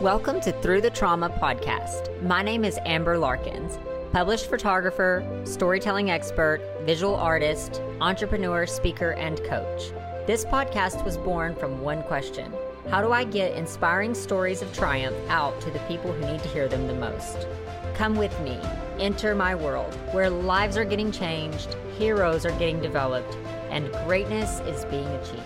Welcome to Through the Trauma Podcast. My name is Amber Larkins, published photographer, storytelling expert, visual artist, entrepreneur, speaker, and coach. This podcast was born from one question. How do I get inspiring stories of triumph out to the people who need to hear them the most? Come with me. Enter my world, where lives are getting changed, heroes are getting developed, and greatness is being achieved.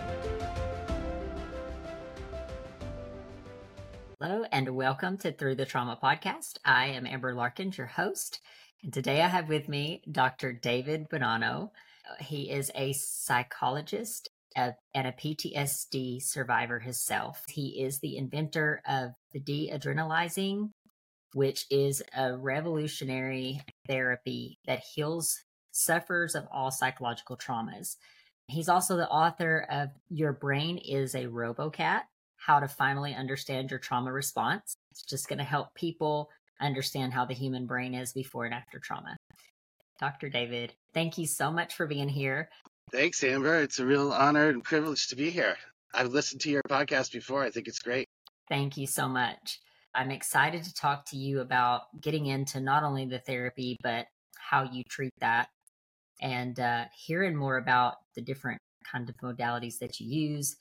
Hello and welcome to Through the Trauma Podcast. I am Amber Larkins, your host. And today I have with me Dr. David Bonanno. He is a psychologist and a PTSD survivor himself. He is the inventor of the DeAdrenalizing, which is a revolutionary therapy that heals sufferers of all psychological traumas. He's also the author of Your Brain is a RoboCat, How to Finally Understand Your Trauma Response. It's just going to help people understand how the human brain is before and after trauma. Dr. David, thank you so much for being here. Thanks, Amber. It's a real honor and privilege to be here. I've listened to your podcast before. I think it's great. Thank you so much. I'm excited to talk to you about getting into not only the therapy, but how you treat that and hearing more about the different kind of modalities that you use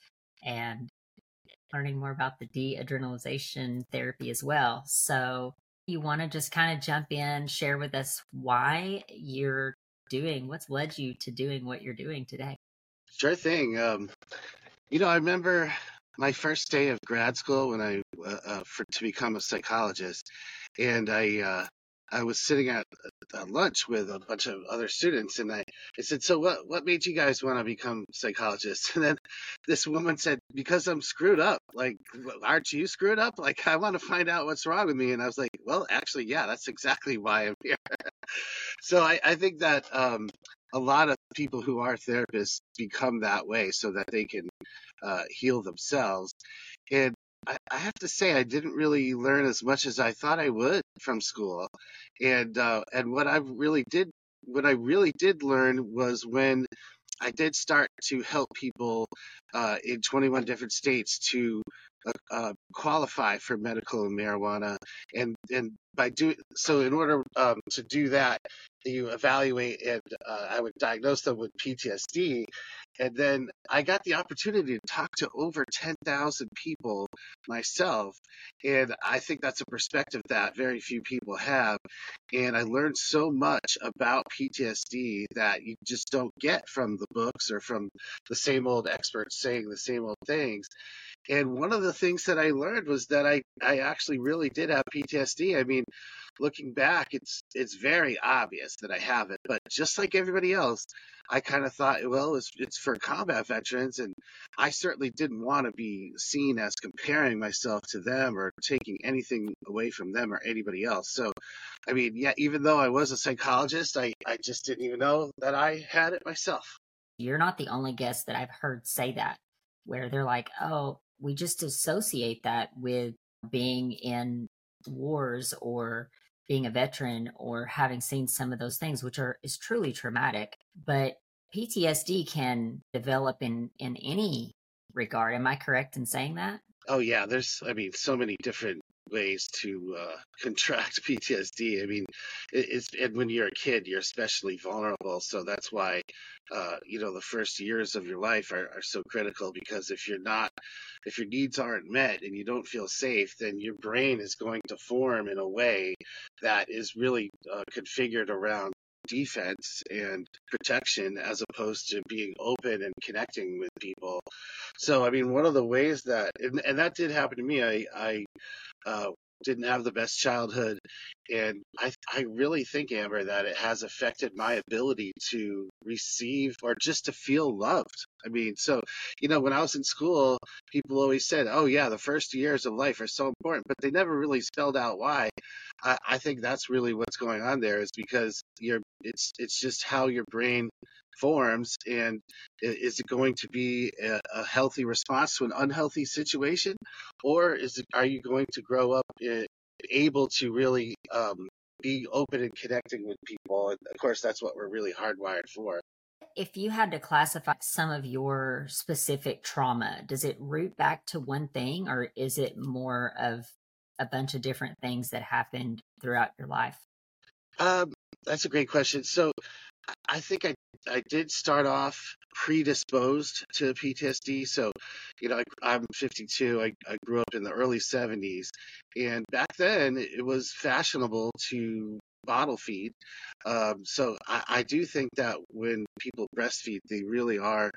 and learning more about the de-adrenalization therapy as well. So you want to just kind of jump in, share with us why you're doing, what's led you to doing what you're doing today? Sure thing. I remember my first day of grad school when I to become a psychologist, and I was sitting at lunch with a bunch of other students, and I said, so what made you guys want to become psychologists? And then this woman said, because I'm screwed up. Like, aren't you screwed up? Like, I want to find out what's wrong with me. And I was like, well, actually, yeah, that's exactly why I'm here. So I think that a lot of people who are therapists become that way so that they can heal themselves. And I have to say, I didn't really learn as much as I thought I would from school. And what I really did learn was when I did start to help people in 21 different states to qualify for medical marijuana. And by doing so, in order to do that, you evaluate, and I would diagnose them with PTSD. And then I got the opportunity to talk to over 10,000 people myself. And I think that's a perspective that very few people have. And I learned so much about PTSD that you just don't get from the books or from the same old experts saying the same old things. And one of the things that I learned was that I actually really did have PTSD. I mean, looking back, it's very obvious that I have it, but just like everybody else, I kind of thought, well, it's for combat veterans, and I certainly didn't want to be seen as comparing myself to them or taking anything away from them or anybody else. So, I mean, yeah, even though I was a psychologist, I just didn't even know that I had it myself. You're not the only guest that I've heard say that, where they're like, oh, we just associate that with being in wars or being a veteran or having seen some of those things, which is truly traumatic. But PTSD can develop in any regard. Am I correct in saying that? Oh, yeah. There's, I mean, so many different ways to contract PTSD. I mean, and when you're a kid, you're especially vulnerable. So that's why, the first years of your life are so critical, because if your needs aren't met and you don't feel safe, then your brain is going to form in a way that is really configured around defense and protection as opposed to being open and connecting with people. So, I mean, one of the ways that, and that did happen to me, I didn't have the best childhood. And I really think, Amber, that it has affected my ability to receive or just to feel loved. I mean, so, when I was in school, people always said, oh, yeah, the first years of life are so important, but they never really spelled out why. I think that's really what's going on there, is because it's just how your brain forms, and is it going to be a healthy response to an unhealthy situation, or are you going to grow up able to really be open and connecting with people? And of course, that's what we're really hardwired for. If you had to classify some of your specific trauma, does it root back to one thing, or is it more of a bunch of different things that happened throughout your life? That's a great question. So I think I did start off predisposed to PTSD. So, you know, I'm 52. I grew up in the early 70s. And back then, it was fashionable to bottle feed. So I do think that when people breastfeed, they really are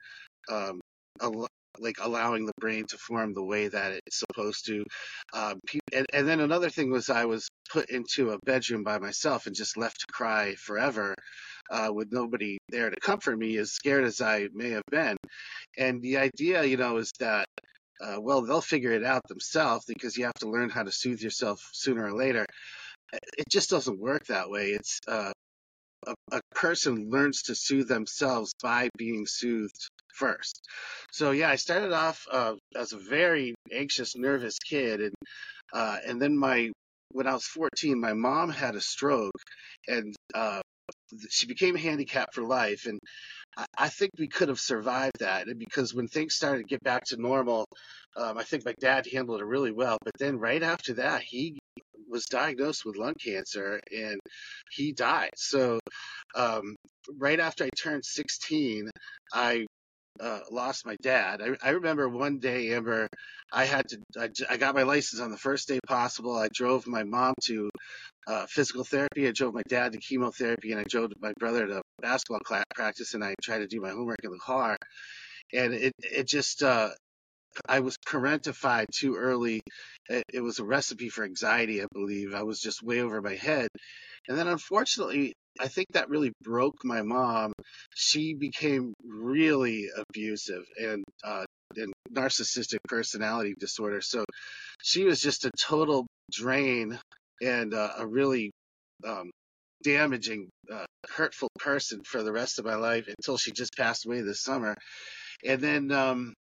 allowing the brain to form the way that it's supposed to. And then another thing was I was put into a bedroom by myself and just left to cry forever with nobody there to comfort me, as scared as I may have been. And the idea, you know, is that, well, they'll figure it out themselves, because you have to learn how to soothe yourself sooner or later. It just doesn't work that way. It's a person learns to soothe themselves by being soothed first. So yeah, I started off as a very anxious, nervous kid, and then when I was 14, my mom had a stroke, and she became handicapped for life. And I think we could have survived that, because when things started to get back to normal, I think my dad handled it really well. But then right after that, he was diagnosed with lung cancer and he died. So right after I turned 16, I lost my dad. I remember one day, Amber, I got my license on the first day possible. I drove my mom to physical therapy. I drove my dad to chemotherapy, and I drove my brother to basketball class practice. And I tried to do my homework in the car, and it just, I was parentified too early. It was a recipe for anxiety, I believe. I was just way over my head. And then, unfortunately, I think that really broke my mom. She became really abusive and narcissistic personality disorder. So she was just a total drain and a really damaging, hurtful person for the rest of my life, until she just passed away this summer. And then,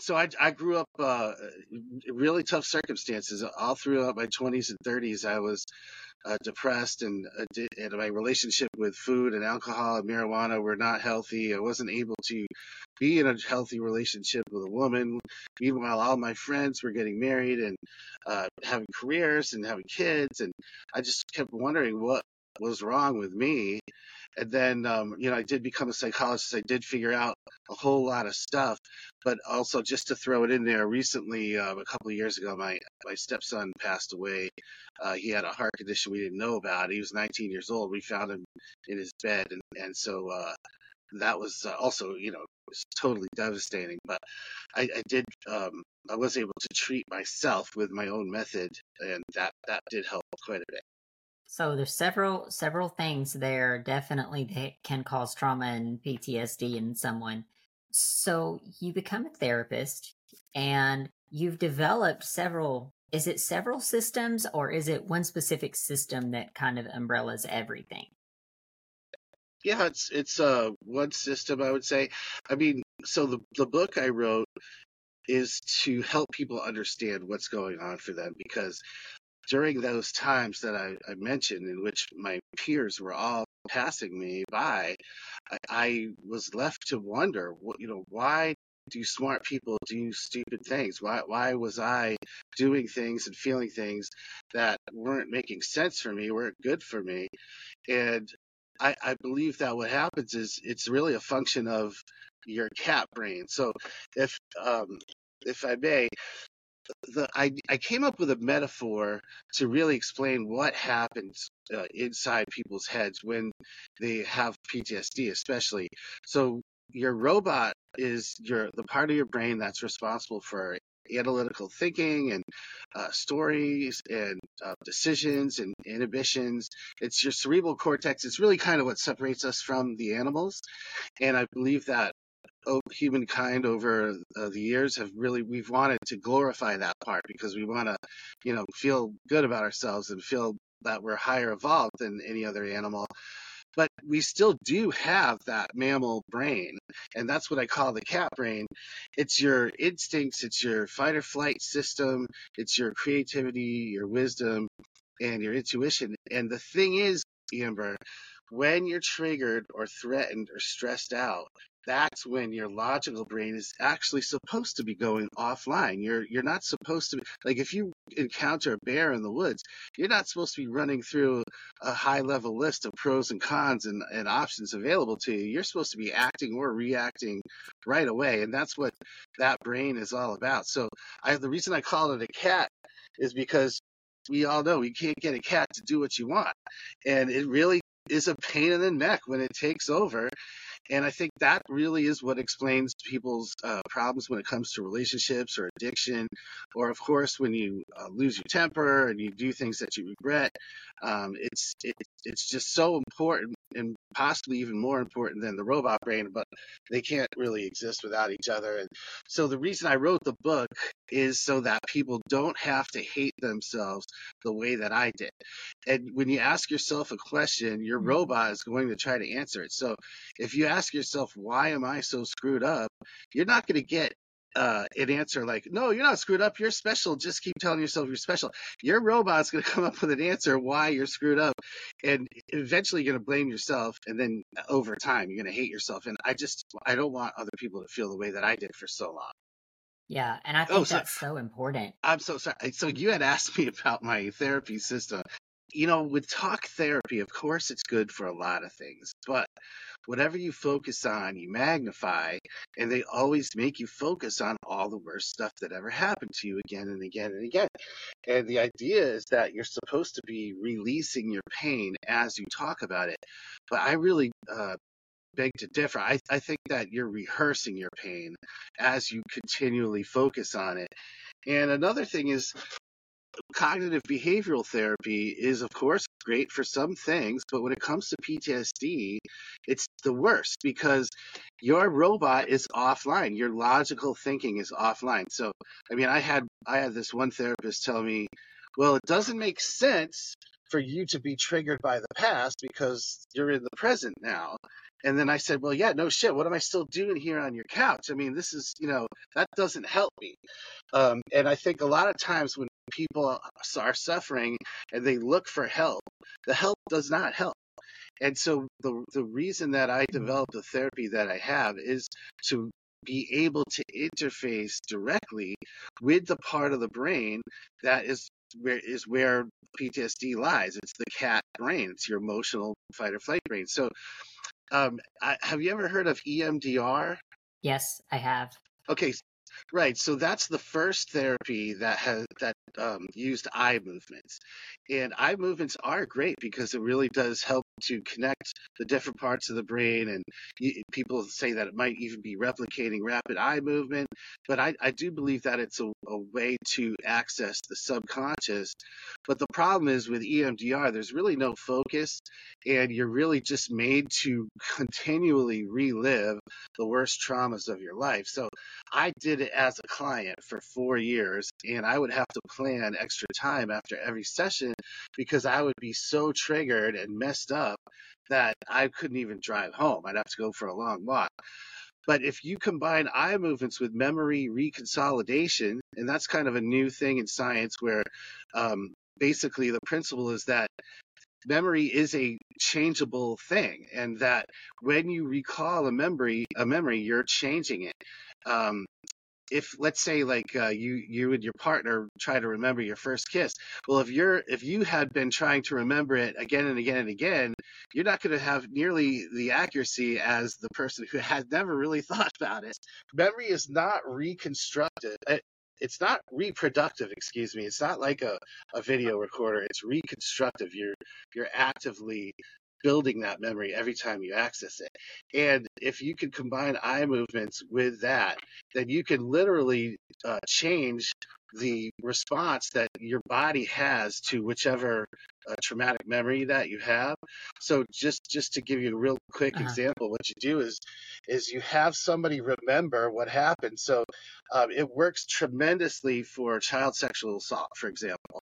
so I grew up in really tough circumstances. All throughout my 20s and 30s, I was depressed, and my relationship with food and alcohol and marijuana were not healthy. I wasn't able to be in a healthy relationship with a woman. Meanwhile, all my friends were getting married and having careers and having kids, and I just kept wondering what was wrong with me. And then, you know, I did become a psychologist. I did figure out a whole lot of stuff. But also, just to throw it in there, recently, a couple of years ago, my stepson passed away. He had a heart condition we didn't know about. He was 19 years old. We found him in his bed. And so that was also, you know, it was totally devastating. But I was able to treat myself with my own method, and that did help quite a bit. So there's several things there definitely that can cause trauma and PTSD in someone. So you become a therapist, and you've developed several systems, or is it one specific system that kind of umbrellas everything? Yeah, it's one system, I would say. I mean, so the book I wrote is to help people understand what's going on for them, because during those times that I mentioned, in which my peers were all passing me by, I was left to wonder, you know, why do smart people do stupid things? Why was I doing things and feeling things that weren't making sense for me, weren't good for me? And I believe that what happens is it's really a function of your cat brain. So if I may, I came up with a metaphor to really explain what happens inside people's heads when they have PTSD, especially. So your robot is the part of your brain that's responsible for analytical thinking and stories and decisions and inhibitions. It's your cerebral cortex. It's really kind of what separates us from the animals. And I believe that humankind over the years we've wanted to glorify that part, because we want to, you know, feel good about ourselves and feel that we're higher evolved than any other animal. But we still do have that mammal brain, and that's what I call the cat brain. It's your instincts, it's your fight or flight system, it's your creativity, your wisdom, and your intuition. And the thing is, Amber, when you're triggered or threatened or stressed out, that's when your logical brain is actually supposed to be going offline. You're not supposed to be, like, if you encounter a bear in the woods, you're not supposed to be running through a high level list of pros and cons and options available to you. You're supposed to be acting or reacting right away. And that's what that brain is all about. So the reason I call it a cat is because we all know you can't get a cat to do what you want. And it really is a pain in the neck when it takes over. And I think that really is what explains people's problems when it comes to relationships or addiction, or of course, when you lose your temper and you do things that you regret. It's just so important, and possibly even more important than the robot brain, but they can't really exist without each other. And so the reason I wrote the book is so that people don't have to hate themselves the way that I did. And when you ask yourself a question, your robot is going to try to answer it. So if you ask yourself, why am I so screwed up? You're not going to get an answer like, no, you're not screwed up, you're special, just keep telling yourself you're special. Your robot's going to come up with an answer why you're screwed up, and eventually you're going to blame yourself, and then over time you're going to hate yourself. And I don't want other people to feel the way that I did for so long. Yeah, and I think that's so important. I'm so sorry. So you had asked me about my therapy system. You know, with talk therapy, of course, it's good for a lot of things, but whatever you focus on, you magnify, and they always make you focus on all the worst stuff that ever happened to you again and again and again. And the idea is that you're supposed to be releasing your pain as you talk about it. But I really beg to differ. I think that you're rehearsing your pain as you continually focus on it. And another thing is, cognitive behavioral therapy is, of course, great for some things, but when it comes to PTSD, it's the worst because your robot is offline. Your logical thinking is offline. So, I mean, I had this one therapist tell me, well, it doesn't make sense for you to be triggered by the past because you're in the present now. And then I said, well, yeah, no shit. What am I still doing here on your couch? I mean, this is, that doesn't help me. And I think a lot of times when people are suffering and they look for help, the help does not help. And so the reason that I developed the therapy that I have is to be able to interface directly with the part of the brain that is where PTSD lies. It's the cat brain. It's your emotional fight or flight brain. So have you ever heard of EMDR? Yes, I have. Okay. Right. So that's the first therapy that used eye movements. And eye movements are great because it really does help to connect the different parts of the brain. And people say that it might even be replicating rapid eye movement. But I do believe that it's a way to access the subconscious. But the problem is with EMDR, there's really no focus. And you're really just made to continually relive the worst traumas of your life. So I did it as a client for 4 years, and I would have to plan extra time after every session because I would be so triggered and messed up that I couldn't even drive home. I'd have to go for a long walk. But if you combine eye movements with memory reconsolidation, and that's kind of a new thing in science where basically the principle is that memory is a changeable thing, and that when you recall a memory, you're changing it. If let's say like you and your partner try to remember your first kiss, well, if you had been trying to remember it again and again and again, you're not going to have nearly the accuracy as the person who had never really thought about it. Memory is not reconstructed. It's not reproductive, excuse me. It's not like a video recorder. It's reconstructive. You're actively building that memory every time you access it. And if you can combine eye movements with that, then you can literally change the response that your body has to whichever traumatic memory that you have. So just to give you a real quick example, what you do is you have somebody remember what happened. So it works tremendously for child sexual assault, for example.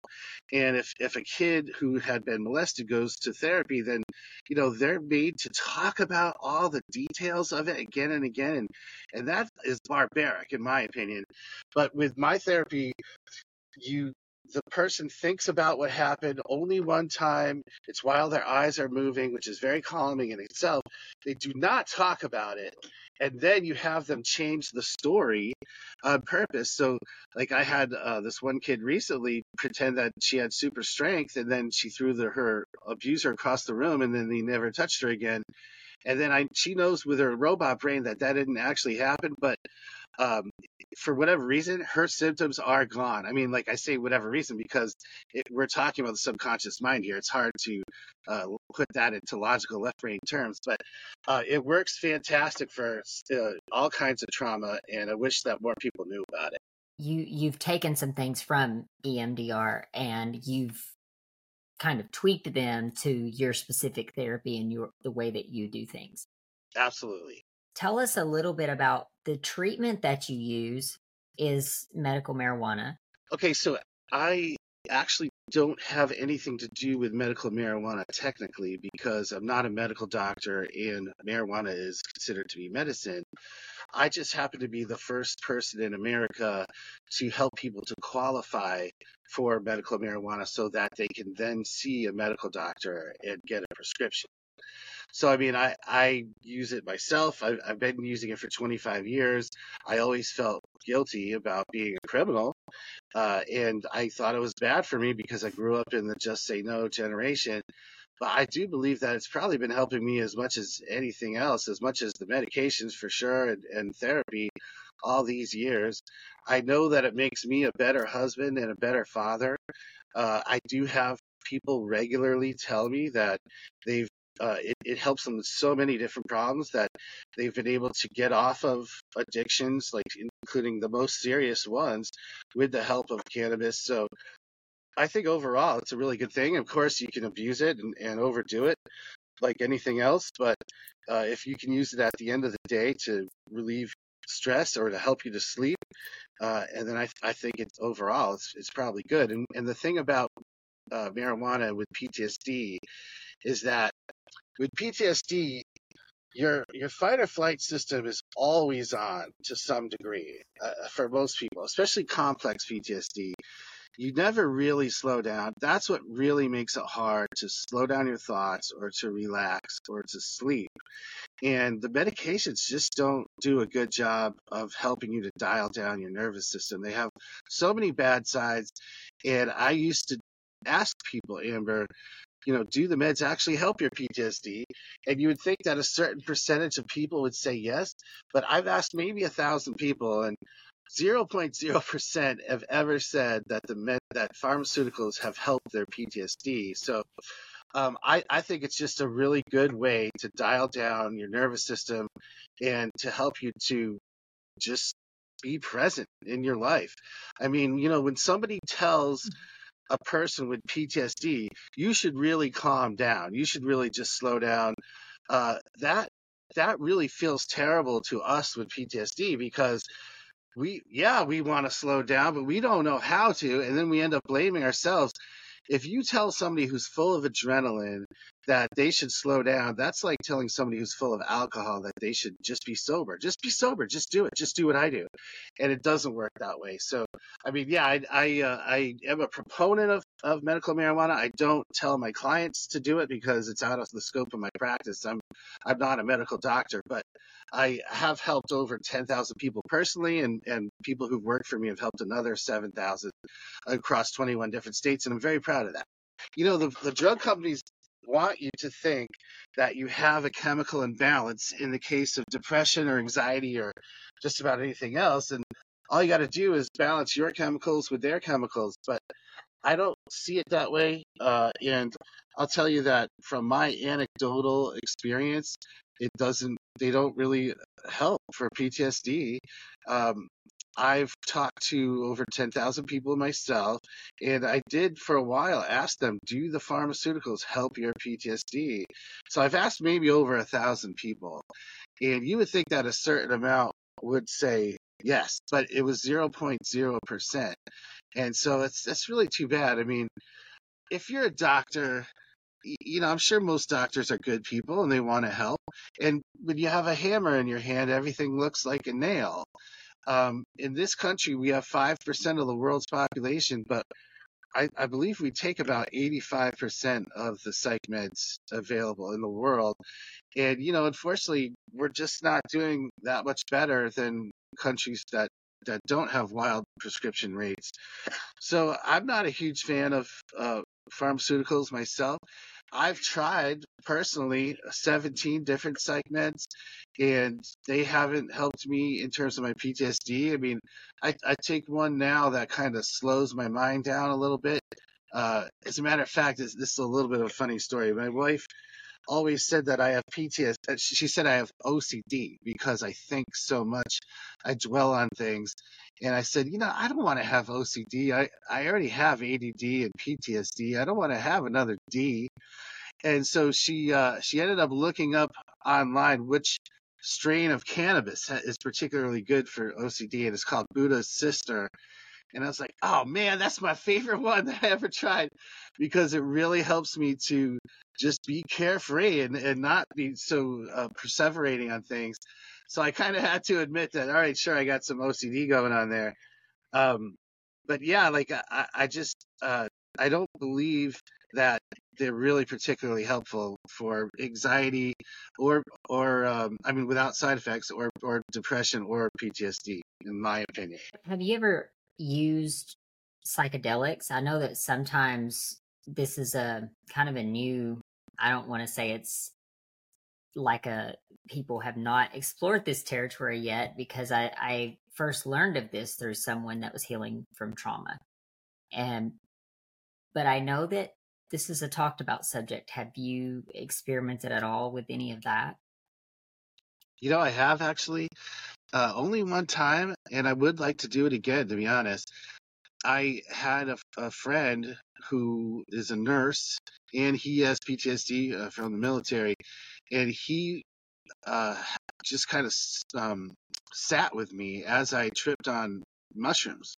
And if a kid who had been molested goes to therapy, then they're made to talk about all the details of it again and again, and that is barbaric in my opinion. But with my therapy, you The person thinks about what happened only one time. It's while their eyes are moving, which is very calming in itself. They do not talk about it. And then you have them change the story on purpose. So like I had this one kid recently pretend that she had super strength, and then she threw her abuser across the room, and then they never touched her again. And then she knows with her robot brain that didn't actually happen, but for whatever reason, her symptoms are gone. I mean, like I say whatever reason, because we're talking about the subconscious mind here. It's hard to put that into logical left brain terms, but it works fantastic for all kinds of trauma, and I wish that more people knew about it. You've taken some things from EMDR, and you've kind of tweaked them to your specific therapy and the way that you do things. Absolutely. Tell us a little bit about the treatment that you use is medical marijuana. Okay, so I actually don't have anything to do with medical marijuana technically, because I'm not a medical doctor and marijuana is considered to be medicine. I just happen to be the first person in America to help people to qualify for medical marijuana so that they can then see a medical doctor and get a prescription. So, I mean, I use it myself. I've been using it for 25 years. I always felt guilty about being a criminal. And I thought it was bad for me because I grew up in the just say no generation. But I do believe that it's probably been helping me as much as anything else, as much as the medications for sure and therapy all these years. I know that it makes me a better husband and a better father. I do have people regularly tell me that they've it helps them with so many different problems that they've been able to get off of addictions, like including the most serious ones, with the help of cannabis. So I think overall it's a really good thing. Of course, you can abuse it and overdo it like anything else. But if you can use it at the end of the day to relieve stress or to help you to sleep, and then I think it's overall it's probably good. And the thing about marijuana with PTSD is that with PTSD, your fight or flight system is always on to some degree for most people, especially complex PTSD. You never really slow down. That's what really makes it hard to slow down your thoughts or to relax or to sleep. And the medications just don't do a good job of helping you to dial down your nervous system. They have so many bad sides. And I used to ask people, Amber, do the meds actually help your PTSD? And you would think that a certain percentage of people would say yes, but I've asked maybe 1,000 people, and 0.0% have ever said that that pharmaceuticals have helped their PTSD. So I think it's just a really good way to dial down your nervous system and to help you to just be present in your life. I mean, when somebody tells a person with PTSD, you should really calm down. You should really just slow down. That really feels terrible to us with PTSD, because we want to slow down, but we don't know how to, and then we end up blaming ourselves. If you tell somebody who's full of adrenaline that they should slow down, that's like telling somebody who's full of alcohol that they should just be sober. Just be sober. Just do it. Just do what I do. And it doesn't work that way. So, I mean, yeah, I am a proponent of medical marijuana. I don't tell my clients to do it because it's out of the scope of my practice. I'm not a medical doctor, but I have helped over 10,000 people personally, and people who've worked for me have helped another 7,000 across 21 different states, and I'm very proud of that. The drug companies want you to think that you have a chemical imbalance in the case of depression or anxiety or just about anything else, and all you got to do is balance your chemicals with their chemicals, but I don't see it that way, and I'll tell you that from my anecdotal experience, they don't really help for PTSD. I've talked to over 10,000 people myself, and I did for a while ask them, do the pharmaceuticals help your PTSD? So I've asked maybe over 1,000 people, and you would think that a certain amount would say yes, but it was 0.0%. And so that's really too bad. I mean, if you're a doctor, I'm sure most doctors are good people and they want to help. And when you have a hammer in your hand, everything looks like a nail. In this country, we have 5% of the world's population, but I believe we take about 85% of the psych meds available in the world. And, you know, unfortunately, we're just not doing that much better than countries that don't have wild prescription rates. So I'm not a huge fan of pharmaceuticals myself. I've tried personally 17 different psych meds, and they haven't helped me in terms of my PTSD. I mean, I take one now that kind of slows my mind down a little bit. As a matter of fact, this is a little bit of a funny story. My wife always said that I have PTSD. She said I have OCD because I think so much. I dwell on things. And I said, you know, I don't want to have OCD. I already have ADD and PTSD. I don't want to have another D. And so she ended up looking up online which strain of cannabis is particularly good for OCD, and it's called Buddha's Sister. And I was like, oh, man, that's my favorite one that I ever tried, because it really helps me to just be carefree and not be so perseverating on things. So I kind of had to admit that, all right, sure, I got some OCD going on there. But, yeah, like I just I don't believe that they're really particularly helpful for anxiety or I mean, without side effects, or depression or PTSD, in my opinion. Have you ever used psychedelics? I know that sometimes this is a kind of a new, I don't want to say it's like a, people have not explored this territory yet, because I first learned of this through someone that was healing from trauma. But I know that this is a talked about subject. Have you experimented at all with any of that? You know, I have actually. Only one time, and I would like to do it again, to be honest. I had a friend who is a nurse, and he has PTSD from the military, and he just kind of sat with me as I tripped on mushrooms,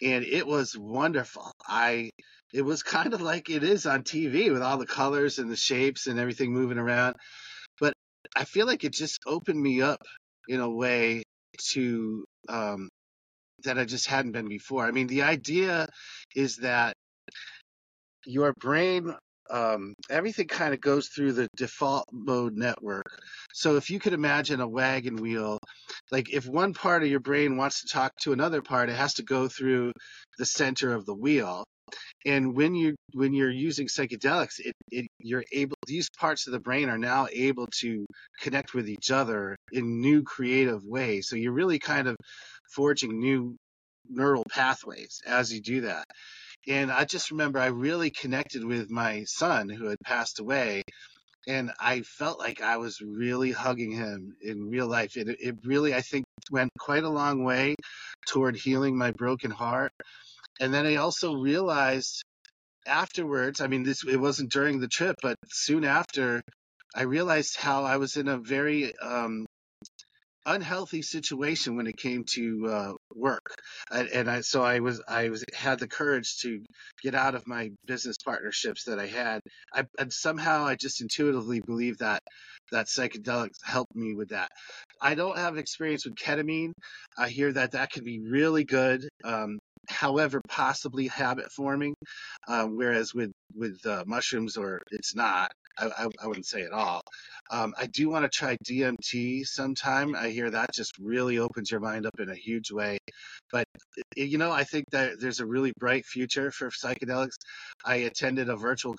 and it was wonderful. It was kind of like it is on TV, with all the colors and the shapes and everything moving around, but I feel like it just opened me up in a way to that I just hadn't been before. I mean, the idea is that your brain, everything kind of goes through the default mode network. So if you could imagine a wagon wheel, like if one part of your brain wants to talk to another part, it has to go through the center of the wheel. And when you're using psychedelics, you're able, these parts of the brain are now able to connect with each other in new creative ways. So you're really kind of forging new neural pathways as you do that. And I just remember I really connected with my son who had passed away, and I felt like I was really hugging him in real life. It really, I think, went quite a long way toward healing my broken heart. And then I also realized afterwards, I mean, it wasn't during the trip, but soon after, I realized how I was in a very unhealthy situation when it came to work. So I had the courage to get out of my business partnerships that I had. And somehow I just intuitively believe that psychedelics helped me with that. I don't have experience with ketamine. I hear that can be really good. However, possibly habit forming, whereas with mushrooms, or it's not. I wouldn't say at all. I do want to try DMT sometime. I hear that just really opens your mind up in a huge way. But, you know, I think that there's a really bright future for psychedelics. I attended a virtual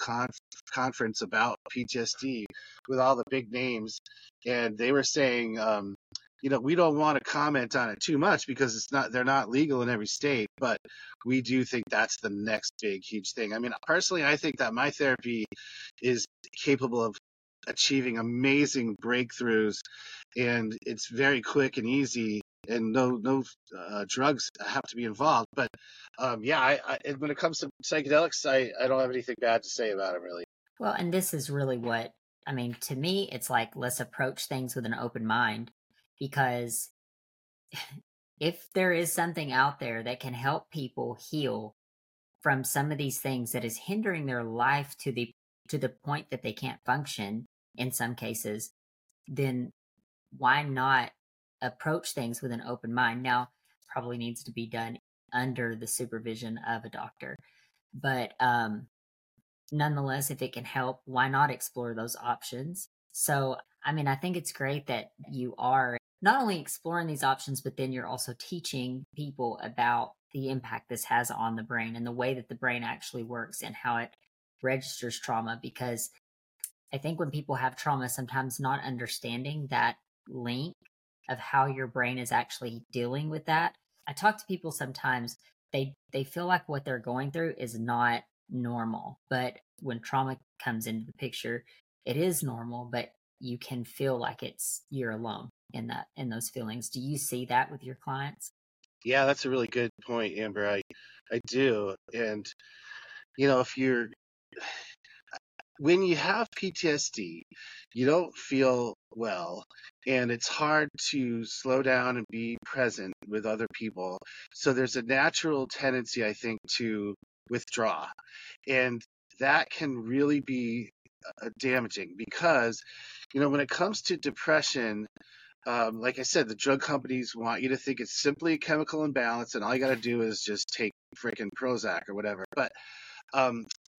conference about PTSD with all the big names, and they were saying, you know, we don't want to comment on it too much because they're not legal in every state, but we do think that's the next big, huge thing. I mean, personally, I think that my therapy is capable of achieving amazing breakthroughs, and it's very quick and easy, and no drugs have to be involved. But I when it comes to psychedelics, I don't have anything bad to say about it, really. Well, and this is really what, I mean, to me, it's like, let's approach things with an open mind. Because if there is something out there that can help people heal from some of these things that is hindering their life to the point that they can't function in some cases, then why not approach things with an open mind? Now, probably needs to be done under the supervision of a doctor. But nonetheless, if it can help, why not explore those options? So, I mean, I think it's great that you are not only exploring these options, but then you're also teaching people about the impact this has on the brain and the way that the brain actually works and how it registers trauma. Because I think when people have trauma, sometimes not understanding that link of how your brain is actually dealing with that. I talk to people sometimes, they feel like what they're going through is not normal. But when trauma comes into the picture, it is normal, but you can feel like you're alone in that, in those feelings. Do you see that with your clients? Yeah, that's a really good point, Amber. I do. And, you know, when you have PTSD, you don't feel well, and it's hard to slow down and be present with other people. So there's a natural tendency, I think, to withdraw. And that can really be damaging because, you know, when it comes to depression, like I said, the drug companies want you to think it's simply a chemical imbalance and all you got to do is just take freaking Prozac or whatever. But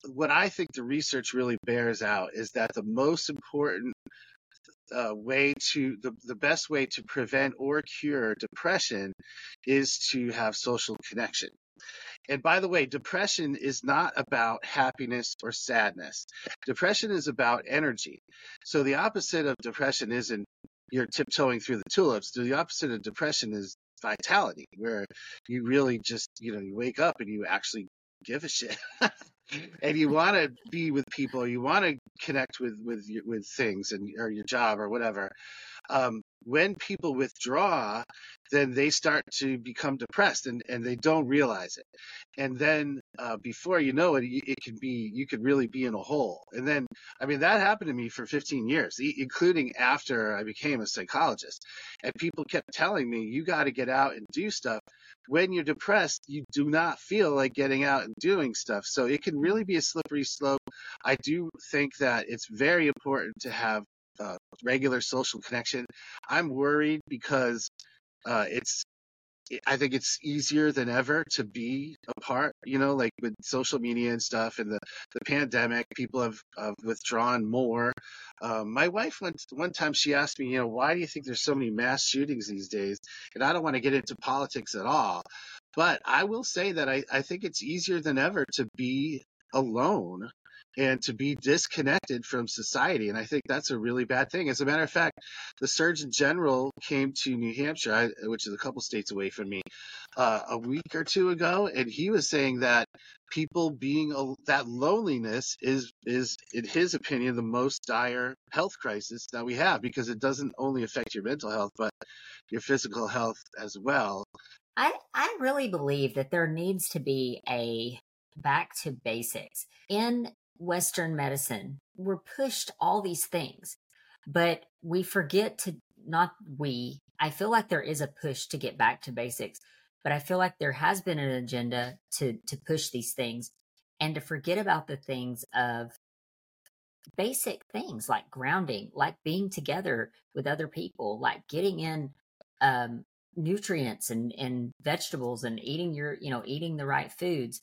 what I think the research really bears out is that the most important way to the best way to prevent or cure depression is to have social connection. And by the way, depression is not about happiness or sadness. Depression is about energy. So the opposite of depression isn't you're tiptoeing through the tulips. The opposite of depression is vitality, where you really just, you know, you wake up and you actually give a shit. And you want to be with people, you want to connect with things and or your job or whatever. When people withdraw, then they start to become depressed and they don't realize it. And then before you know it, you could really be in a hole. And then, I mean, that happened to me for 15 years, including after I became a psychologist. And people kept telling me, you got to get out and do stuff. When you're depressed, you do not feel like getting out and doing stuff. So it can really be a slippery slope. I do think that it's very important to have regular social connection. I'm worried because I think it's easier than ever to be apart, you know, like with social media and stuff and the pandemic, people have withdrawn more. My wife, one time she asked me, you know, why do you think there's so many mass shootings these days? And I don't want to get into politics at all, but I will say that I think it's easier than ever to be alone and to be disconnected from society. And I think that's a really bad thing. As a matter of fact, the Surgeon General came to New Hampshire, which is a couple states away from me, a week or two ago. And he was saying that people that loneliness is, in his opinion, the most dire health crisis that we have, because it doesn't only affect your mental health, but your physical health as well. I really believe that there needs to be a back to basics. In Western medicine, we're pushed all these things, but we forget to I feel like there is a push to get back to basics, but I feel like there has been an agenda to push these things and to forget about the things of basic things like grounding, like being together with other people, like getting in nutrients and vegetables and eating the right foods.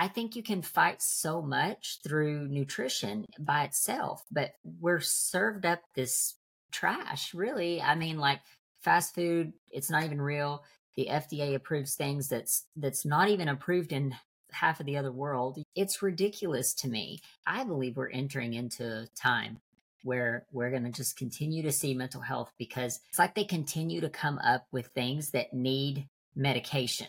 I think you can fight so much through nutrition by itself, but we're served up this trash, really. I mean, like fast food, it's not even real. The FDA approves things that's not even approved in half of the other world. It's ridiculous to me. I believe we're entering into a time where we're going to just continue to see mental health, because it's like they continue to come up with things that need medication.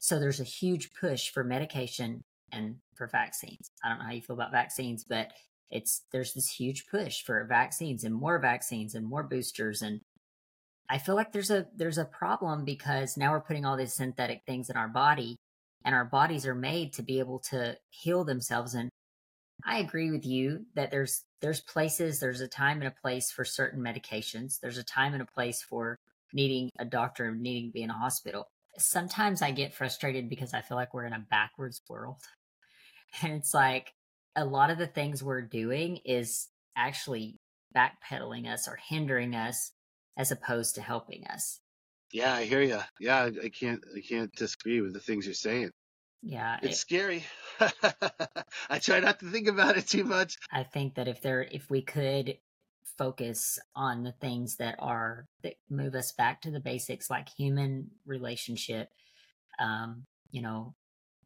So there's a huge push for medication and for vaccines. I don't know how you feel about vaccines, but there's this huge push for vaccines and more boosters. And I feel like there's a problem, because now we're putting all these synthetic things in our body, and our bodies are made to be able to heal themselves. And I agree with you that there's a time and a place for certain medications. There's a time and a place for needing a doctor and needing to be in a hospital. Sometimes I get frustrated because I feel like we're in a backwards world. And it's like a lot of the things we're doing is actually backpedaling us or hindering us as opposed to helping us. Yeah, I hear you. Yeah, I can't disagree with the things you're saying. Yeah. It's scary. I try not to think about it too much. I think that if we could focus on the things that move us back to the basics, like human relationship,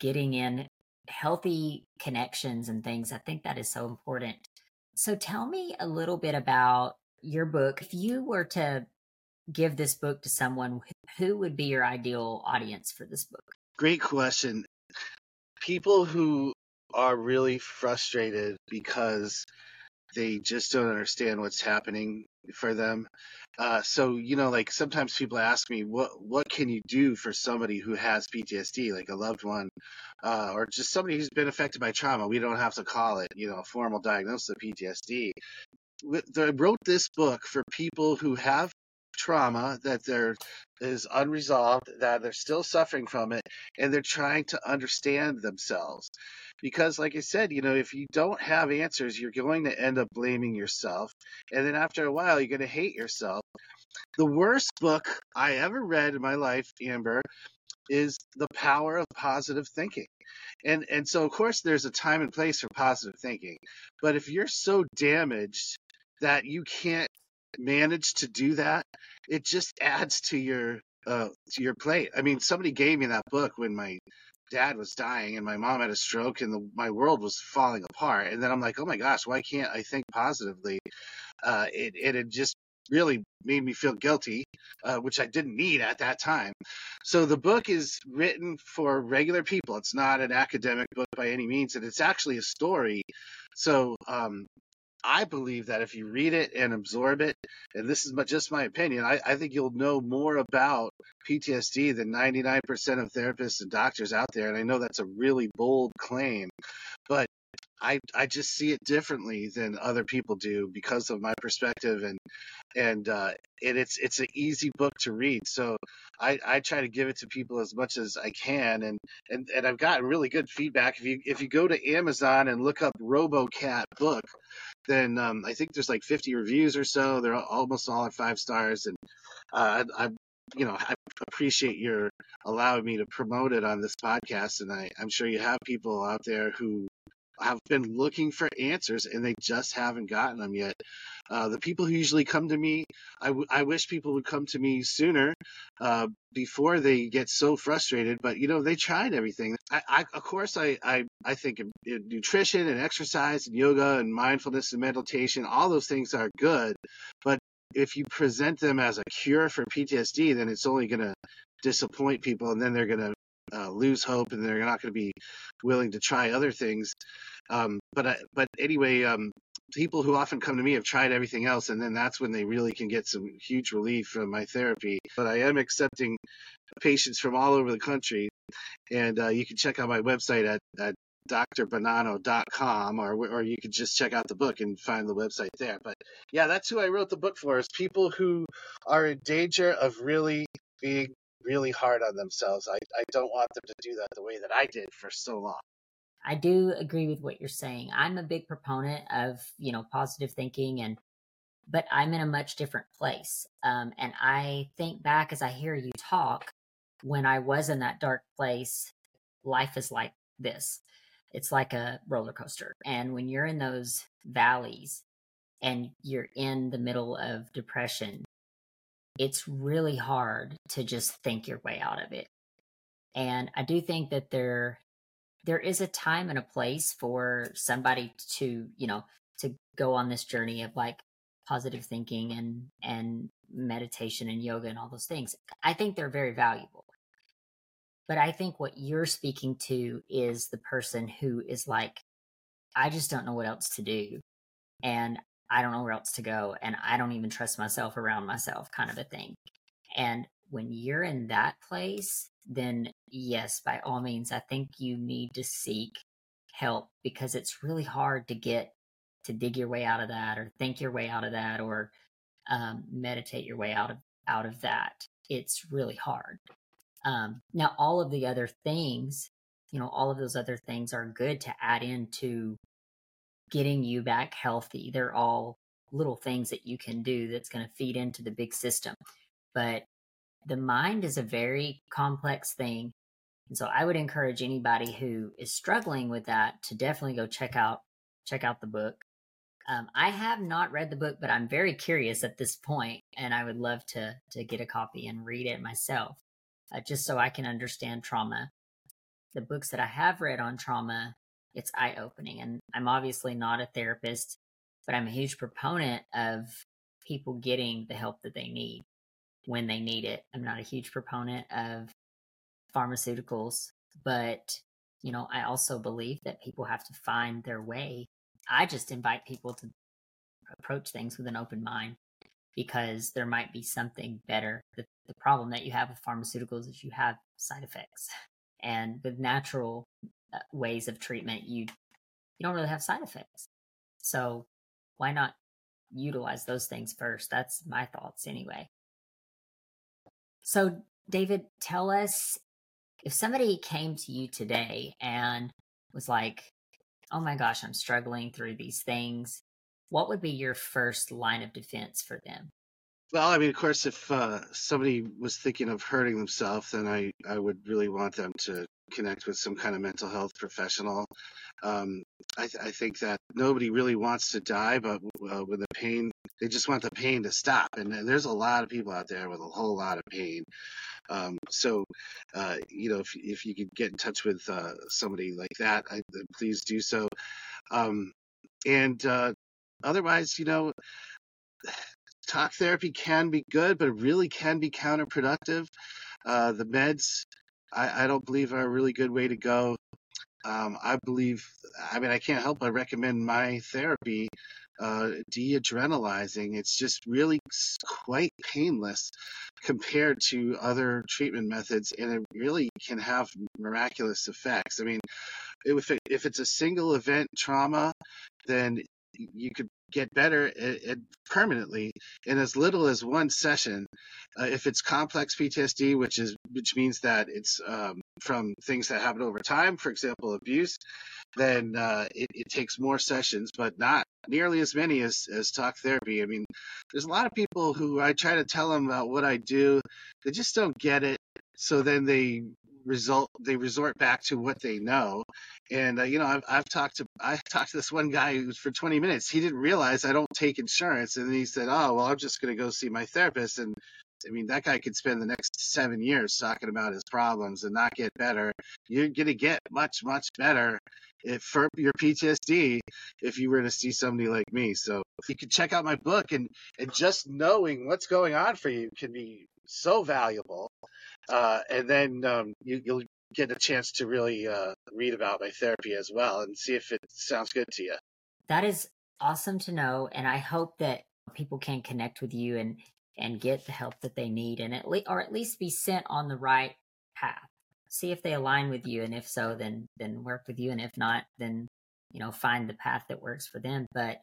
getting in healthy connections and things, I think that is so important. So tell me a little bit about your book. If you were to give this book to someone, who would be your ideal audience for this book? Great question. People who are really frustrated because they just don't understand what's happening for them. So sometimes people ask me, what can you do for somebody who has PTSD, like a loved one, or just somebody who's been affected by trauma? We don't have to call it, a formal diagnosis of PTSD. I wrote this book for people who have trauma that there is unresolved, that they're still suffering from it, and they're trying to understand themselves. Because like I said, if you don't have answers, you're going to end up blaming yourself. And then after a while, you're going to hate yourself. The worst book I ever read in my life, Amber, is The Power of Positive Thinking. And so, of course, there's a time and place for positive thinking. But if you're so damaged that you can't manage to do that, it just adds to your plate. I mean, somebody gave me that book when my dad was dying and my mom had a stroke and my world was falling apart. And then I'm like, oh my gosh, why can't I think positively? It just really made me feel guilty, which I didn't need at that time. So the book is written for regular people. It's not an academic book by any means, and it's actually a story. So, I believe that if you read it and absorb it, and this is just my opinion, I think you'll know more about PTSD than 99% of therapists and doctors out there. And I know that's a really bold claim, but I just see it differently than other people do because of my perspective. And it's an easy book to read. So I try to give it to people as much as I can. And I've gotten really good feedback. If you go to Amazon and look up RoboCat book, then I think there's like 50 reviews or so. They're almost all at 5 stars. And I appreciate your allowing me to promote it on this podcast. And I'm sure you have people out there who have been looking for answers and they just haven't gotten them yet. The people who usually come to me, I wish people would come to me sooner before they get so frustrated, but they tried everything. I think nutrition and exercise and yoga and mindfulness and meditation, all those things are good, but if you present them as a cure for PTSD, then it's only going to disappoint people, and then they're going to lose hope, and they're not going to be willing to try other things. But anyway, people who often come to me have tried everything else, and then that's when they really can get some huge relief from my therapy. But I am accepting patients from all over the country, and you can check out my website at drbonano.com, or you could just check out the book and find the website there. But yeah, that's who I wrote the book for, is people who are in danger of really being really hard on themselves. I don't want them to do that the way that I did for so long. I do agree with what you're saying. I'm a big proponent of, positive thinking, but I'm in a much different place. And I think back as I hear you talk, when I was in that dark place, life is like this. It's like a roller coaster. And when you're in those valleys and you're in the middle of depression, it's really hard to just think your way out of it. And I do think that there is a time and a place for somebody to, to go on this journey of like positive thinking and meditation and yoga and all those things. I think they're very valuable. But I think what you're speaking to is the person who is like, I just don't know what else to do. And I don't know where else to go, and I don't even trust myself around myself, kind of a thing. And when you're in that place, then yes, by all means, I think you need to seek help, because it's really hard to get to dig your way out of that, or think your way out of that, or meditate your way out of that. It's really hard. Now, all of the other things, all of those other things are good to add into getting you back healthy. They're all little things that you can do that's going to feed into the big system. But the mind is a very complex thing And so I would encourage anybody who is struggling with that to definitely go check out the book. I have not read the book, but I'm very curious at this point, and I would love to get a copy and read it myself, just so I can understand trauma. The books that I have read on trauma, it's eye-opening, and I'm obviously not a therapist, but I'm a huge proponent of people getting the help that they need when they need it. I'm not a huge proponent of pharmaceuticals, but you know, I also believe that people have to find their way. I just invite people to approach things with an open mind, because there might be something better. The problem that you have with pharmaceuticals is you have side effects, and with natural ways of treatment, you don't really have side effects. So why not utilize those things first? That's my thoughts anyway. So David, tell us, if somebody came to you today and was like, oh my gosh, I'm struggling through these things, what would be your first line of defense for them? Well, I mean, of course, if somebody was thinking of hurting themselves, then I would really want them to connect with some kind of mental health professional. I think that nobody really wants to die, but with the pain, they just want the pain to stop. And there's a lot of people out there with a whole lot of pain. So, you know, if you could get in touch with somebody like that, please do so. And otherwise, you know, talk therapy can be good, but it really can be counterproductive. The meds, I don't believe, are a really good way to go. I can't help but recommend my therapy, DeAdrenalizing. It's just really quite painless compared to other treatment methods, and it really can have miraculous effects. I mean, if it's a single event trauma, then you could get better permanently in as little as one session. If it's complex PTSD, which means that it's from things that happen over time, for example, abuse, then it takes more sessions, but not nearly as many as talk therapy. I mean, there's a lot of people who I try to tell them about what I do, they just don't get it. So then they resort back to what they know. And you know, I talked to this one guy who, for 20 minutes, he didn't realize I don't take insurance, and then he said, oh well, I'm just going to go see my therapist. And I mean, that guy could spend the next 7 years talking about his problems and not get better. You're going to get much, much better for your PTSD if you were to see somebody like me. So you could check out my book, and just knowing what's going on for you can be so valuable. And then you'll get a chance to really read about my therapy as well and see if it sounds good to you. That is awesome to know. And I hope that people can connect with you and get the help that they need, and at least be sent on the right path. See if they align with you, and if so, then work with you, and if not, then you know, find the path that works for them. But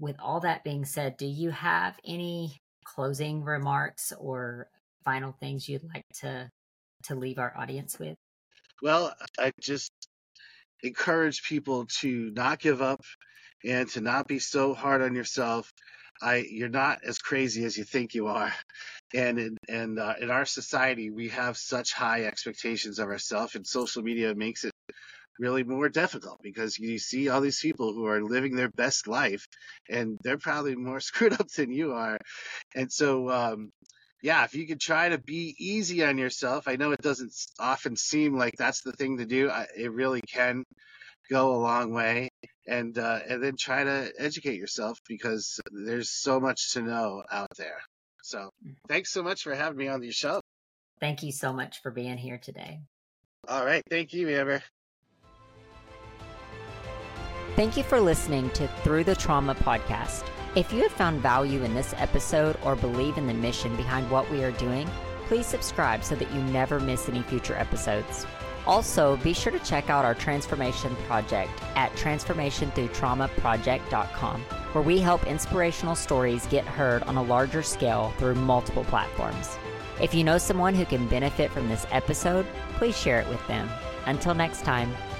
with all that being said, do you have any closing remarks or final things you'd like to leave our audience with? Well, I just encourage people to not give up and to not be so hard on yourself. You're not as crazy as you think you are. And in our society, we have such high expectations of ourselves, and social media makes it really more difficult, because you see all these people who are living their best life, and they're probably more screwed up than you are. And so, yeah, if you could try to be easy on yourself, I know it doesn't often seem like that's the thing to do. It really can go a long way. And then try to educate yourself, because there's so much to know out there. So thanks so much for having me on your show. Thank you so much for being here today. All right. Thank you, Amber. Thank you for listening to Through the Trauma Podcast. If you have found value in this episode or believe in the mission behind what we are doing, please subscribe so that you never miss any future episodes. Also, be sure to check out our Transformation Project at transformationthroughtraumaproject.com, where we help inspirational stories get heard on a larger scale through multiple platforms. If you know someone who can benefit from this episode, please share it with them. Until next time.